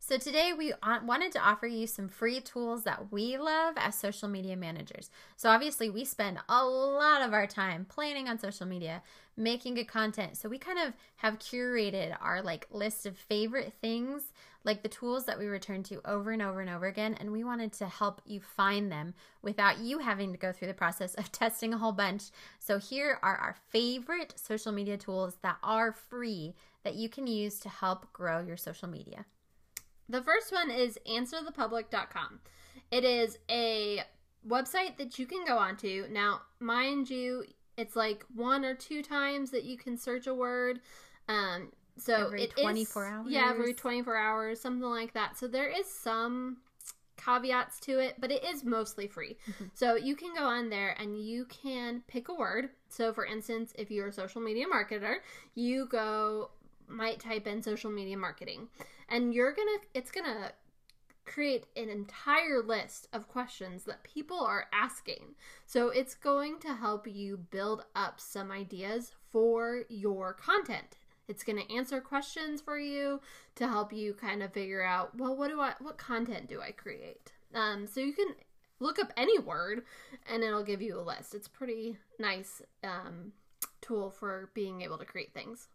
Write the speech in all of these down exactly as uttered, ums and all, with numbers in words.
So today we wanted to offer you some free tools that we love as social media managers. So obviously we spend a lot of our time planning on social media, making good content. So we kind of have curated our like list of favorite things, like the tools that we return to over and over and over again. And we wanted to help you find them without you having to go through the process of testing a whole bunch. So here are our favorite social media tools that are free that you can use to help grow your social media. The first one is answer the public dot com. It is a website that you can go onto. Now, mind you, it's like one or two times that you can search a word. Um, so every twenty-four hours? Yeah, every twenty-four hours, something like that. So there is some caveats to it, but it is mostly free. Mm-hmm. So you can go on there and you can pick a word. So for instance, if you're a social media marketer, you go... might type in social media marketing, and you're gonna it's gonna create an entire list of questions that people are asking. So it's going to help you build up some ideas for your content. It's gonna answer questions for you to help you kind of figure out, well, what do I what content do I create? Um, so you can look up any word and it'll give you a list. It's pretty nice um, tool for being able to create things.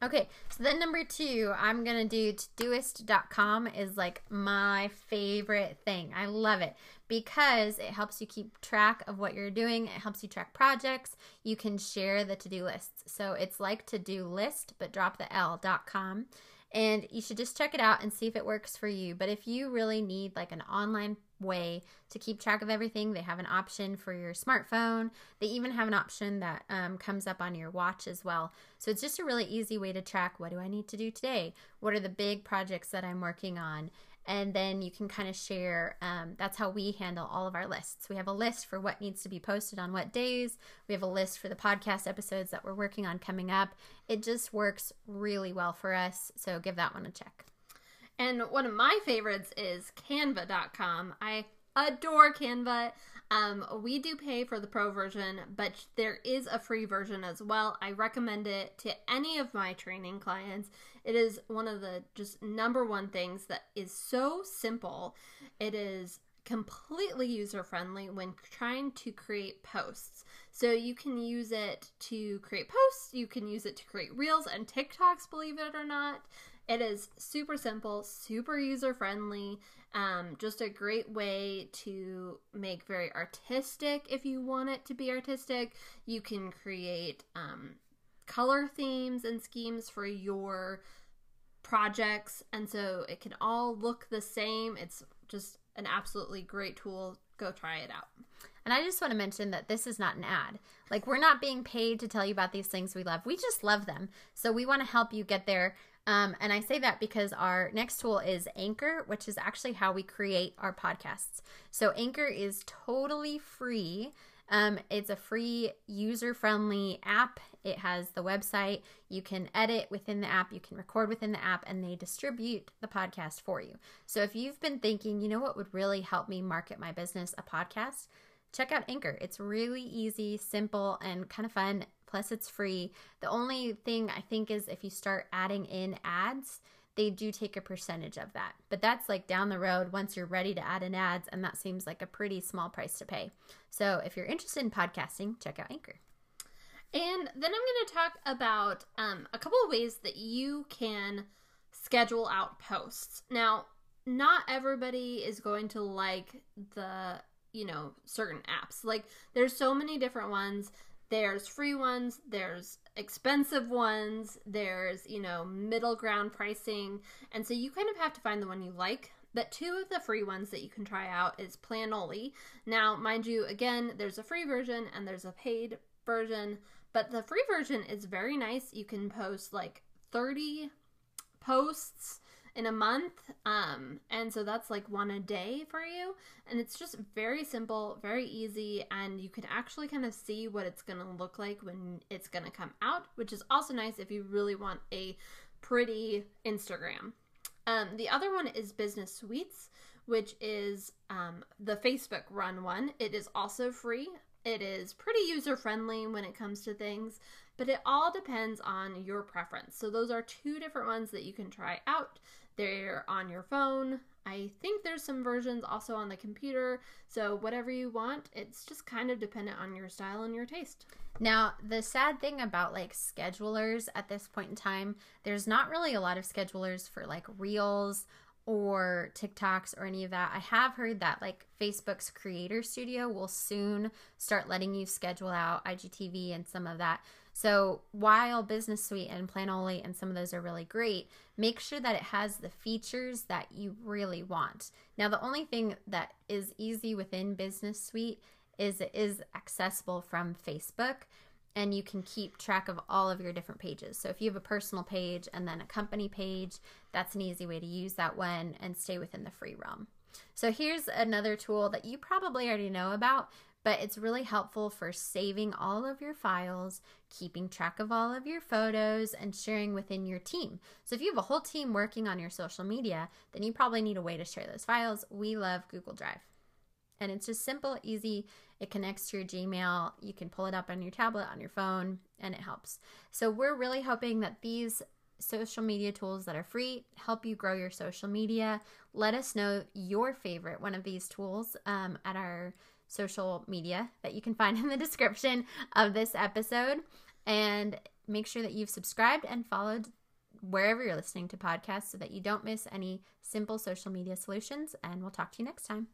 Okay, so then number two, I'm going to do Todoist dot com is like my favorite thing. I love it because it helps you keep track of what you're doing. It helps you track projects. You can share the to-do lists. So it's like to-do list, but drop the L dot com. And you should just check it out and see if it works for you. But if you really need like an online way to keep track of everything, they have an option for your smartphone. They even have an option that um, comes up on your watch as well. So it's just a really easy way to track, what do I need to do today? What are the big projects that I'm working on? And then you can kind of share, um, that's how we handle all of our lists. We have a list for what needs to be posted on what days. We have a list for the podcast episodes that we're working on coming up. It just works really well for us. So give that one a check. And one of my favorites is canva dot com. I adore Canva. Um, we do pay for the pro version, but there is a free version as well. I recommend it to any of my training clients. It is one of the just number one things that is so simple. It is completely user-friendly when trying to create posts. So you can use it to create posts. You can use it to create reels and TikToks, believe it or not. It is super simple, super user-friendly, um, just a great way to make very artistic if you want it to be artistic. You can create um, color themes and schemes for your projects, and so it can all look the same. It's just an absolutely great tool. Go try it out. And I just want to mention that this is not an ad. Like, we're not being paid to tell you about these things we love. We just love them. So we want to help you get there. Um, and I say that because our next tool is Anchor, which is actually how we create our podcasts. So Anchor is totally free. Um, it's a free, user-friendly app. It has the website. You can edit within the app. You can record within the app, and they distribute the podcast for you. So if you've been thinking, you know what would really help me market my business, a podcast, check out Anchor. It's really easy, simple, and kind of fun. Plus, it's free. The only thing I think is if you start adding in ads, they do take a percentage of that. But that's like down the road once you're ready to add in ads, and that seems like a pretty small price to pay. So if you're interested in podcasting, check out Anchor. And then I'm going to talk about um, a couple of ways that you can schedule out posts. Now, not everybody is going to like the, you know, certain apps. Like, there's so many different ones. There's free ones, there's expensive ones, there's, you know, middle ground pricing. And so you kind of have to find the one you like. But two of the free ones that you can try out is Planoly. Now, mind you, again, there's a free version and there's a paid version, but the free version is very nice. You can post like thirty posts in a month. Um, and so that's like one a day for you. And it's just very simple, very easy. And you can actually kind of see what it's going to look like when it's going to come out, which is also nice if you really want a pretty Instagram. Um, the other one is Business Suites, which is um, the Facebook run one. It is also free. It is pretty user-friendly when it comes to things, but it all depends on your preference. So those are two different ones that you can try out. They're on your phone. I think there's some versions also on the computer. So whatever you want, it's just kind of dependent on your style and your taste. Now, the sad thing about like schedulers at this point in time, there's not really a lot of schedulers for like Reels or TikToks or any of that. I have heard that like Facebook's Creator Studio will soon start letting you schedule out I G T V and some of that. So while Business Suite and Planoly and some of those are really great, make sure that it has the features that you really want. Now, the only thing that is easy within Business Suite is it is accessible from Facebook, and you can keep track of all of your different pages. So if you have a personal page and then a company page, that's an easy way to use that one and stay within the free realm. So here's another tool that you probably already know about, but it's really helpful for saving all of your files, keeping track of all of your photos, and sharing within your team. So if you have a whole team working on your social media, then you probably need a way to share those files. We love Google Drive. And it's just simple, easy. It connects to your Gmail. You can pull it up on your tablet, on your phone, and it helps. So we're really hoping that these social media tools that are free help you grow your social media. Let us know your favorite one of these tools um, at our social media that you can find in the description of this episode. And make sure that you've subscribed and followed wherever you're listening to podcasts so that you don't miss any Simple Social Media Solutions. And we'll talk to you next time.